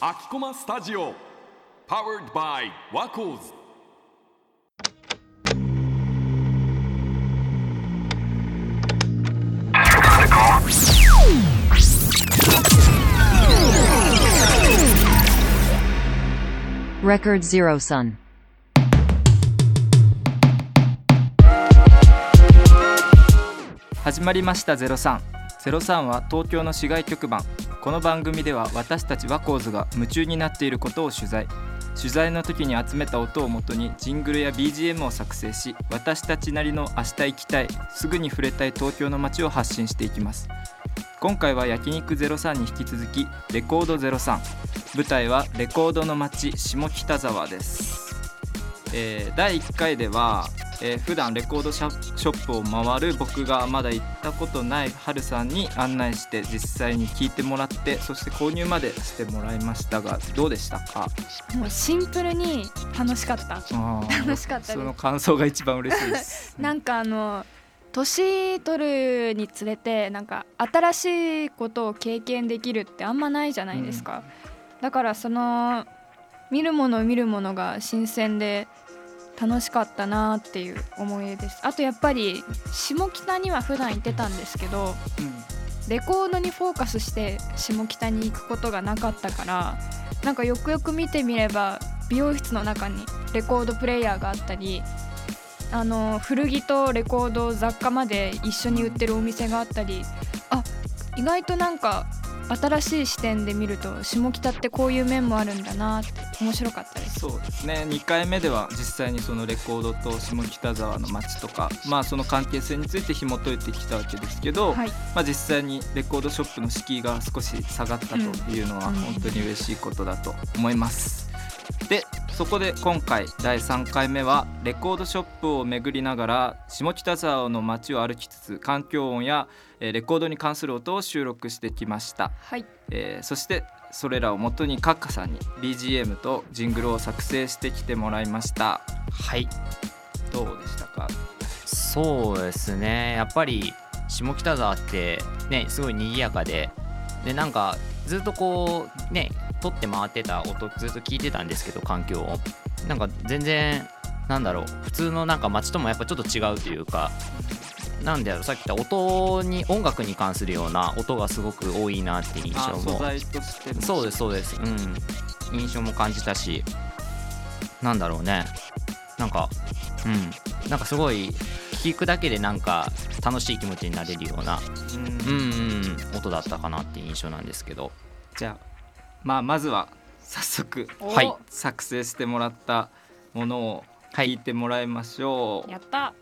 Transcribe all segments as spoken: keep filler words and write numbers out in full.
Akikoma Studio, powered by ワコデス。Record Zero Sun.始まりましたゼロサン。ゼロサンは東京の市街局番。この番組では私たちワコーズが夢中になっていることを取材取材の時に集めた音をもとにジングルや ビージーエム を作成し、私たちなりの明日行きたい、すぐに触れたい東京の街を発信していきます。今回は焼肉ゼロサンに引き続きレコードゼロサン、舞台はレコードの街下北沢です。えー、だいいっかいではえー、普段レコードショップを回る僕がまだ行ったことないハルさんに案内して実際に聴いてもらって、そして購入までしてもらいましたが、どうでしたか？もうシンプルに楽しかった楽しかったです。その感想が一番嬉しいですなんかあの年取るにつれてなんか新しいことを経験できるってあんまないじゃないですか、うん、だからその見るもの見るものが新鮮で楽しかったなっていう思いです。あとやっぱり下北には普段行ってたんですけど、うん、レコードにフォーカスして下北に行くことがなかったから、なんかよくよく見てみれば美容室の中にレコードプレイヤーがあったり、あの古着とレコード雑貨まで一緒に売ってるお店があったり、あ、意外となんか新しい視点で見ると下北ってこういう面もあるんだなって面白かったです。そうですね、にかいめでは実際にそのレコードと下北沢の街とか、まあ、その関係性について紐解いてきたわけですけど、はい、まあ、実際にレコードショップの敷居が少し下がったというのは本当に嬉しいことだと思います、うんうん、でそこで今回だいさんかいめはレコードショップを巡りながら下北沢の街を歩きつつ環境音やレコードに関する音を収録してきました、はい、えー、そしてそれらをもとにカッカさんに ビージーエム とジングルを作成してきてもらいました。はい、どうでしたか？そうですね、やっぱり下北沢ってねすごい賑やかで、でなんかずっとこうね撮って回ってた音ずっと聞いてたんですけど、環境をなんか全然なんだろう普通のなんか街ともやっぱちょっと違うというか、なんであろう、さっき言った音に音楽に関するような音がすごく多いなって印象も、素材としてもそうですそうです、うん、印象も感じたし、なんだろうね、なんかうんなんかすごい聞くだけでなんか楽しい気持ちになれるような、うんうんうん、音だったかなって印象なんですけど、じゃあ、まあ、まずは早速、はい、作成してもらったものを聞いてもらいましょう、はい、やった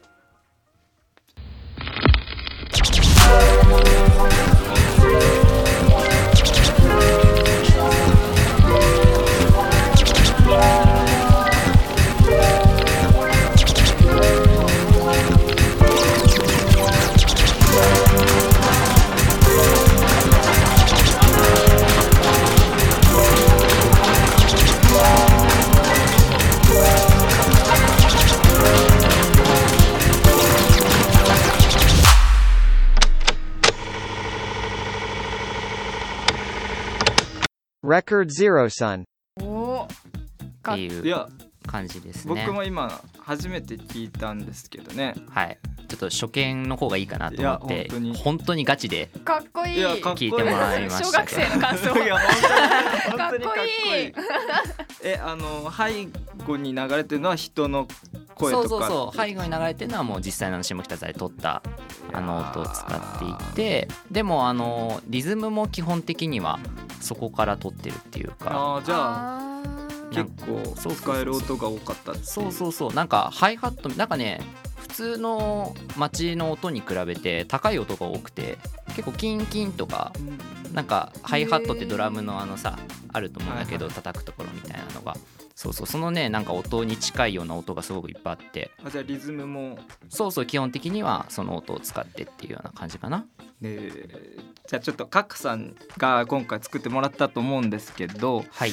Record Zero Sun っていう感じですね。僕も今初めて聞いたんですけどね、はい、ちょっと初見の方がいいかなと思って、本当に本当にガチでかっこいい聞いてもらいましたけど、小学生の感想かっこいいえ、あの背後に流れてるのは人の声とか、そうそうそう、背後に流れてるのはもう実際の下北沢で撮ったあの音を使っていて、でもあのリズムも基本的にはそこから撮ってるっていうか、あ、じゃあ結構使える音が多かったっていう。そうそうそう、なんかハイハットなんかね普通の街の音に比べて高い音が多くて、結構キンキンとか、うん、なんかハイハットってドラムのあのさあると思うんだけど、はいはい、叩くところみたいなのが、そうそう、そのねなんか音に近いような音がすごくいっぱいあって、あ、じゃあリズムもそうそう基本的にはその音を使ってっていうような感じかな。えー、じゃあちょっとカッカさんが今回作ってもらったと思うんですけど、はい、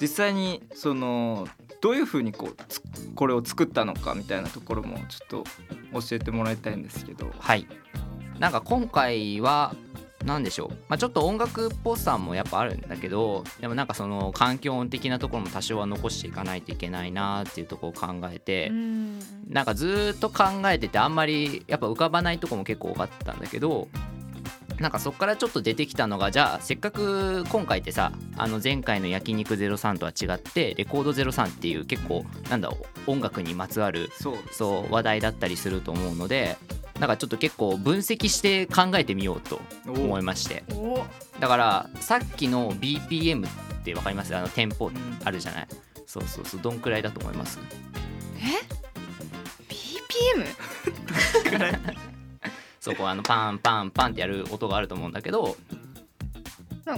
実際にそのどういう風にこうこれを作ったのかみたいなところもちょっと教えてもらいたいんですけど、はい、なんか今回はなんでしょう、まあ、ちょっと音楽っぽさもやっぱあるんだけど、でもなんかその環境音的なところも多少は残していかないといけないなっていうところを考えて、うんなんかずっと考えててあんまりやっぱ浮かばないところも結構多かったんだけど、なんかそこからちょっと出てきたのが、じゃあせっかく今回ってさ、あの前回の焼肉ゼロさんとは違ってレコードゼロさんっていう結構なんだろう、音楽にまつわるそう、そう話題だったりすると思うので、なんかちょっと結構分析して考えてみようと思いまして、だからさっきの ビーピーエム って分かります？あのテンポあるじゃない、うん、そうそうそう、どんくらいだと思います？え ビーピーエム？ そうこうあのパンパンパンってやる音があると思うんだけど、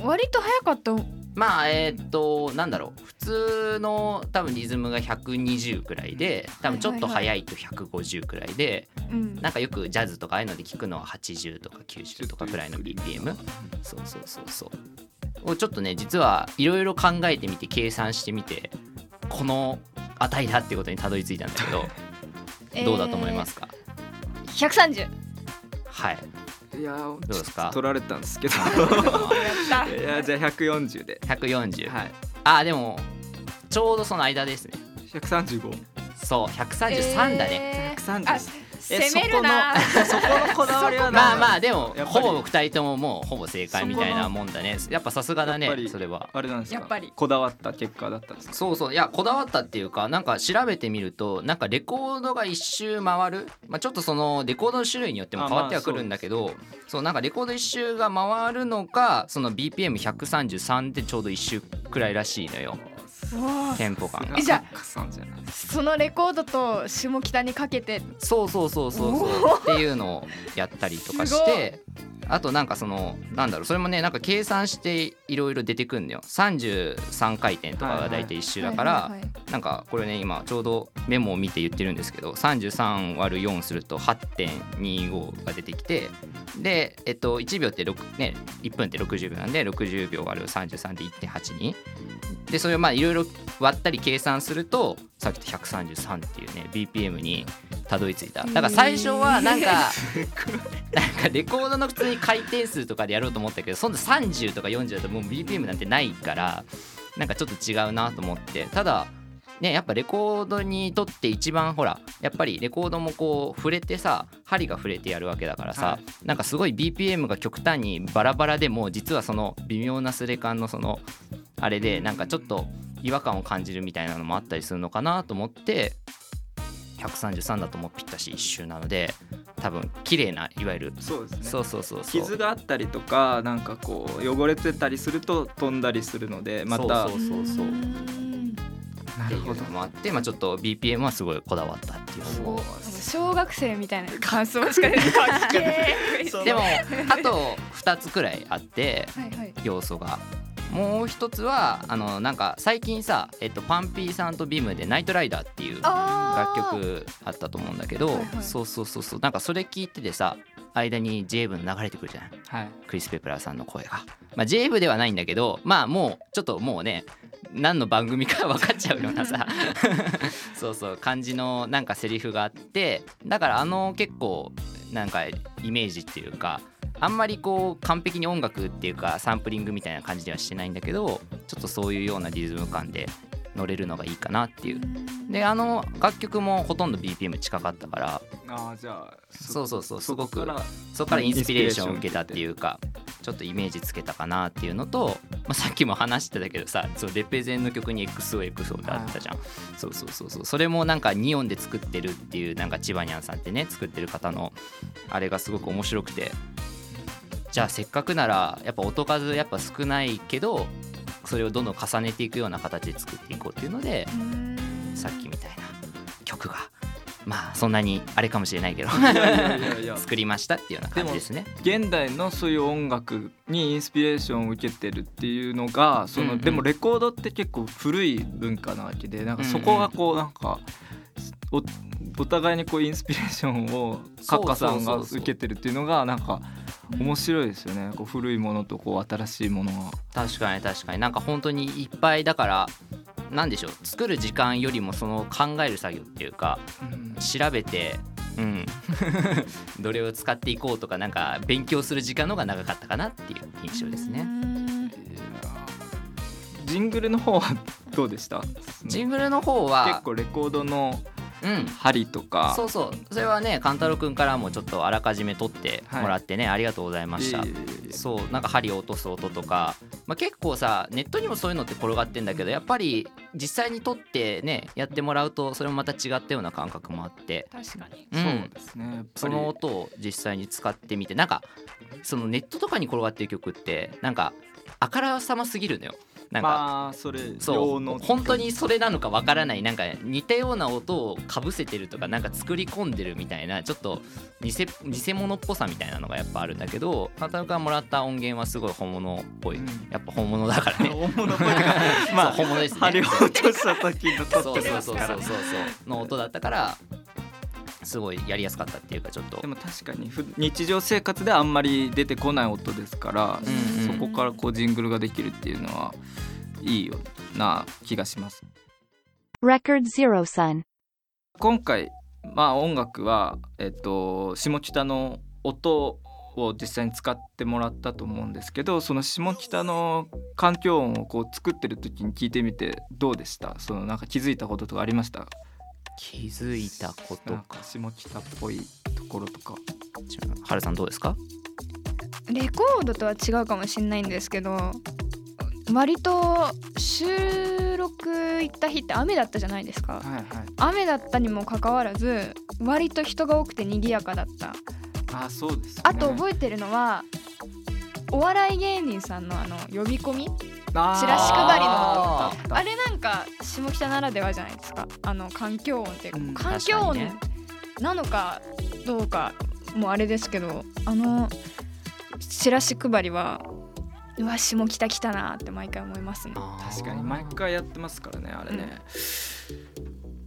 割と早かった。まあえっとなんだろう、普通の多分リズムがひゃくにじゅうくらいで、多分ちょっと早いとひゃくごじゅうくらいで、なんかよくジャズとかああいうので聞くのははちじゅうとかきゅうじゅうとかくらいの ビーピーエム。 そうそうそうそうをちょっとね、実はいろいろ考えてみて計算してみて、この値だってことにたどり着いたんだけどどうだと思いますか？えー、ひゃくさんじゅう。はい、いやどうですか？取られたんですけどいやじゃあひゃくよんじゅうで。ひゃくよんじゅう、はい、あでもちょうどその間ですね。ひゃくさんじゅうご。そうひゃくさんじゅうさんだね、えー、ひゃくさんじゅう。攻めるなそこのこだわりはまあまあでもほぼふたりとももうほぼ正解みたいなもんだね。やっぱさすがだね。それはあれなんですか、やっぱりこだわった結果だったんですか？そうそう、いやこだわったっていうか、なんか調べてみるとなんかレコードが一周回る、まあ、ちょっとそのレコードの種類によっても変わってはくるんだけど、まあ、そう、そうなんかレコード一周が回るのか、その ビーピーエムひゃくさんじゅうさん でちょうど一周くらいらしいのよ、テンポ感が。じゃあそのレコードと下北にかけてそうそうそうそうそうっていうのをやったりとかして、あとなんかそのなんだろう、それもねなんか計算していろいろ出てくるんだよ。さんじゅうさんかいてんとかが大体一周だから、なんかこれね今ちょうどメモを見て言ってるんですけど、 さんじゅうさんわるよん すると はちてんにご が出てきて、でえっといちびょうってろく、ね、いっぷんってろくじゅうびょうなんで、ろくじゅうびょう割るさんじゅうさんで いってんはちに で、それをまあいろいろ割ったり計算するとさっきとひゃくさんじゅうさんっていうね ビーピーエム にたどり着いた。だから最初はなんか、えー、なんかレコードの普通に回転数とかでやろうと思ったけど、そんなさんじゅうとかよんじゅうだともう ビーピーエム なんてないから、なんかちょっと違うなと思って。ただね、やっぱレコードにとって一番ほらやっぱりレコードもこう触れてさ、針が触れてやるわけだからさ、はい、なんかすごい ビーピーエム が極端にバラバラでも実はその微妙なスレ感のそのあれでなんかちょっと違和感を感じるみたいなのもあったりするのかなと思って、ひゃくさんじゅうさんだともうぴったし一周なので、多分綺麗ないわゆるそうですね、そうそうそうそう、傷があったりとかなんかこう汚れてたりすると飛んだりするので、またそうそうそうそうっていうのもあって、まあ、ちょっと ビーピーエム はすごいこだわったっていうのも、小学生みたいな感想しか出てない。でもあとふたつくらいあって要素が、はいはい、もう一つはあのなんか最近さ、えっと、パンピーさんとビムでナイトライダーっていう楽曲あったと思うんだけど、はいはい、そうそうそうそう、なんかそれ聞いててさ、間に J 部の流れてくるじゃない、はい、クリス・ペプラーさんの声が、まあ、J 部ではないんだけど、まあもうちょっともうね何の番組か分かっちゃうようなさそうそう感じのなんかセリフがあって、だからあの結構なんかイメージっていうか、あんまりこう完璧に音楽っていうかサンプリングみたいな感じではしてないんだけど、ちょっとそういうようなリズム感で乗れるのがいいかなっていう。であの楽曲もほとんど ビーピーエム 近かったから、あじゃあそうそうそう、すごくそこからインスピレーションを受けたっていうか、ちょっとイメージつけたかなっていうのと、まあ、さっきも話してたけどさ、そうレペゼンの曲に エックスオーエックスオー ってあったじゃん、はい、そうそうそうそう、それもなんかに音で作ってるっていう、なんか千葉にゃんさんってね作ってる方のあれがすごく面白くて、じゃあせっかくならやっぱ音数やっぱ少ないけど、それをどんどん重ねていくような形で作っていこうっていうので、さっきみたいな曲がまあそんなにあれかもしれないけどいやいやいや作りましたっていうような感じですね。でも現代のそういう音楽にインスピレーションを受けてるっていうのがその、うんうん、でもレコードって結構古い文化なわけで、なんかそこがこうなんか、うんうん、お, お互いにこうインスピレーションをカッカさんが受けてるっていうのがなんか面白いですよね。こう古いものとこう新しいものが、確かに確かに、なんか本当にいっぱいだから、なんでしょう、作る時間よりもその考える作業っていうか、うん、調べてうん、どれを使っていこうとかなんか勉強する時間の方が長かったかなっていう印象ですね。ジングルの方はどうでした？ジングルの方は結構レコードの針とか、うん、そうそうそれはねカンタロくんからもちょっとあらかじめ撮ってもらってね、はい、ありがとうございました、えー、そうなんか針を落とす音とか、まあ、結構さネットにもそういうのって転がってんだけどやっぱり実際に撮ってねやってもらうとそれもまた違ったような感覚もあって、確かに、うん、そうですね、やっぱりその音を実際に使ってみてなんかそのネットとかに転がってる曲ってなんかあからさますぎるのよ。なんかまあそれそうの本当にそれなのかわからないなんか似たような音をかぶせてるとかなんか作り込んでるみたいなちょっと 偽, 偽物っぽさみたいなのがやっぱあるんだけど、カンタロからもらった音源はすごい本物っぽい、うん、やっぱ本物だからね本物っぽいまあ本物ですね。針を落とした時の撮ってますからそうそうそうそうの音だったからすごいやりやすかったっていうかちょっとでも確かに日常生活であんまり出てこない音ですから、うんうん、そこからこうジングルができるっていうのはいいよな気がします。Record Zero Sun 今回、まあ、音楽は、えっと、下北の音を実際に使ってもらったと思うんですけど、その下北の環境音をこう作ってる時に聞いてみてどうでした？そのなんか気づいたこととかありました？気づいたことか下北っぽいところとか。はるさんどうですか？レコードとは違うかもしれないんですけど、割と収録行った日って雨だったじゃないですか、はいはい、雨だったにもかかわらず割と人が多くて賑やかだった。あ、そうですね。あと覚えてるのはお笑い芸人さんのあの呼び込みチラシ配りの あ, あれなんか下北ならではじゃないですか、あの環境音っていうか、うん、環境音なのかどうかもあれですけど、ね、あのチラシ配りはうわ下北来たなって毎回思いますね。確かに毎回やってますからねあれね、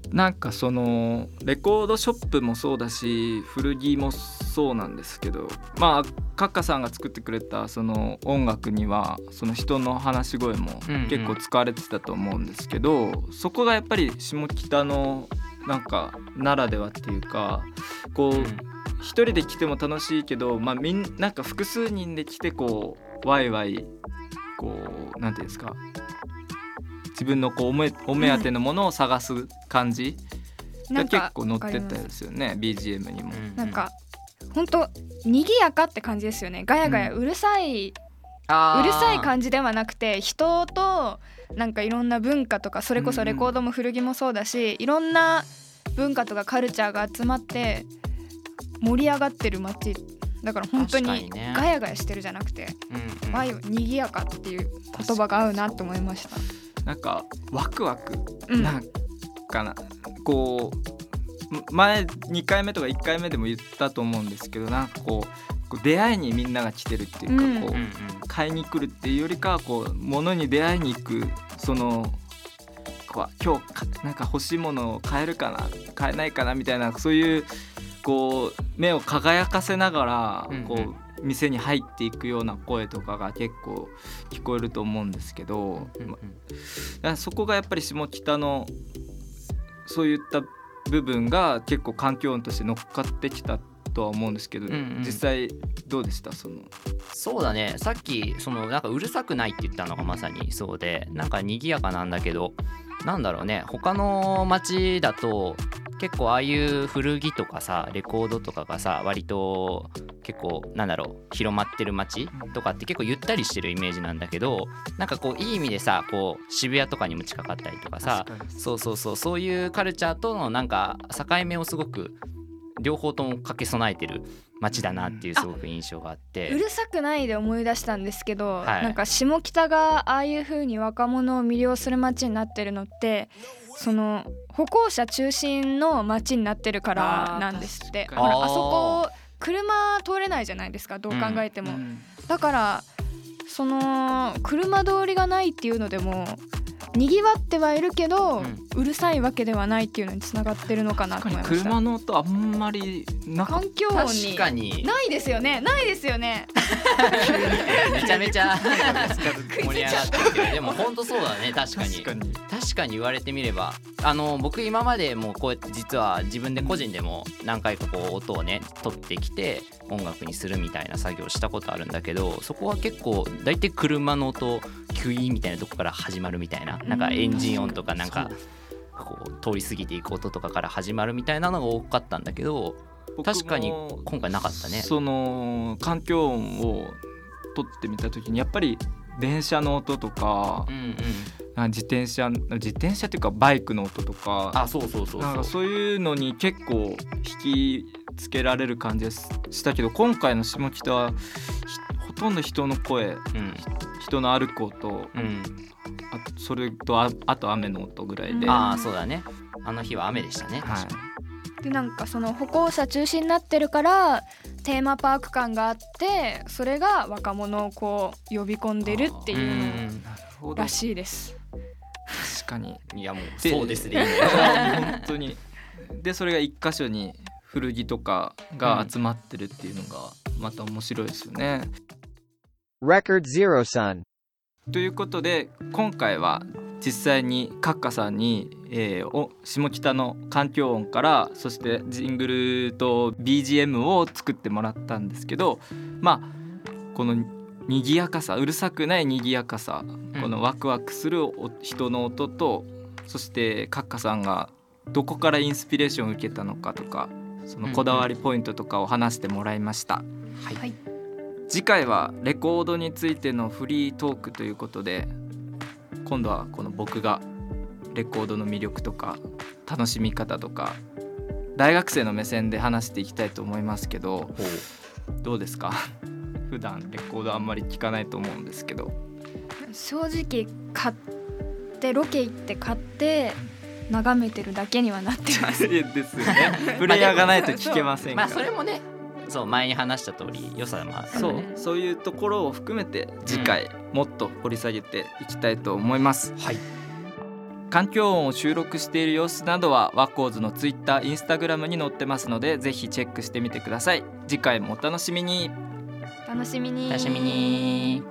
うん、なんかそのレコードショップもそうだし古着もそうなんですけど、まあカッカさんが作ってくれたその音楽にはその人の話し声も結構使われてたと思うんですけど、うんうん、そこがやっぱり下北のなんかならではっていうかこう、うん、一人で来ても楽しいけど、まあ、みんなんか複数人で来てこうワイワイこうなんていうんですか自分のこう お, めお目当てのものを探す感じが結構乗ってったんですよね、 ビージーエム にも。なんか本当にぎやかって感じですよね。ガヤガヤうるさい、うん、あうるさい感じではなくて人となんかいろんな文化とかそれこそレコードも古着もそうだし、うん、いろんな文化とかカルチャーが集まって盛り上がってる街だから本当にガヤガヤしてるじゃなくて、わい、ね、にぎやかっていう言葉が合うなと思いました。なんかワクワクなんかな、うん、こう前にかいめとかいっかいめでも言ったと思うんですけど、なんかこう出会いにみんなが来てるっていうか、うん、こう買いに来るっていうよりかはこう物に出会いに行く、そのこう今日なんか欲しいものを買えるかな買えないかなみたいな、そういうこう目を輝かせながらこう、うんうん、店に入っていくような声とかが結構聞こえると思うんですけど、うんうん、そこがやっぱり下北のそういった部分が結構環境音として乗っかってきたとは思うんですけど、うんうん、実際どうでした？そのそうだね、さっきそのなんかうるさくないって言ったのがまさにそうで、なんか賑やかなんだけどなんだろうね、他の街だと結構ああいう古着とかさレコードとかがさ割と結構なんだろう広まってる街とかって結構ゆったりしてるイメージなんだけど、なんかこういい意味でさこう渋谷とかにも近かったりとかさ、そうそうそうそういうカルチャーとのなんか境目をすごく両方とも掛け備えてる街だなっていうすごく印象があって、うん、あうるさくないで思い出したんですけど、はい、なんか下北がああいう風に若者を魅了する街になってるのってその歩行者中心の街になってるからなんですって。ほらあそこ車通れないじゃないですかどう考えても、うんうん、だからその車通りがないっていうのでもにぎわってはいるけど、うん、うるさいわけではないっていうのにつながってるのかなと思いました。確かに車の音あんまりなかった。環境音に確かにないですよね、ないですよねめちゃめちゃ盛り上がってるけど、でも本当そうだね。確かに確かに、確かに言われてみれば、あの僕今までもこうやって実は自分で個人でも何回かこう音をね取ってきて音楽にするみたいな作業をしたことあるんだけど、そこは結構だいたい車の音キュイーンみたいなとこから始まるみたいな、なんかエンジン音とかなんかこう通り過ぎていく音とかから始まるみたいなのが多かったんだけど、確かに今回なかったね。その環境音を撮ってみた時にやっぱり電車の音とか、うんうん、自転車自転車っていうかバイクの音とか、あ、そうそうそうそう、なんかそういうのに結構引きつけられる感じしたけど、今回の下北はほとんど人の声、うん、人の歩く音、うん、あとそれと あ, あと雨の音ぐらいで、うん、ああそうだね、あの日は雨でしたね、はい、確かに。でなんかその歩行者中心になってるからテーマパーク感があって、それが若者をこう呼び込んでるっていうのらしいです。確かに、いやもうそうですね本当に。でそれが一箇所に古着とかが集まってるっていうのがまた面白いですよね、うん、Record Zero Sun ということで、今回は実際にカッカさんに、えー、下北の環境音から、そしてジングルと ビージーエム を作ってもらったんですけど、まあこのにぎやかさ、うるさくないにぎやかさ、このワクワクする人の音と、そしてカッカさんがどこからインスピレーションを受けたのかとか、そのこだわりポイントとかを話してもらいました、はいはい、次回はレコードについてのフリートークということで、今度はこの僕がレコードの魅力とか楽しみ方とか大学生の目線で話していきたいと思いますけど、どうですか普段レコードあんまり聞かないと思うんですけど。正直買ってロケ行って買って眺めてるだけにはなってますですよねプレイヤーがないと聞けませんから、まあ、それもね、そう前に話した通り良さもあったので、ね、そう、そういうところを含めて次回もっと掘り下げていきたいと思います、うん、はい。環境音を収録している様子などはワコーズの ツイッター、インスタグラム に載ってますので、ぜひチェックしてみてください。次回もお楽しみに。楽しみに。楽しみに。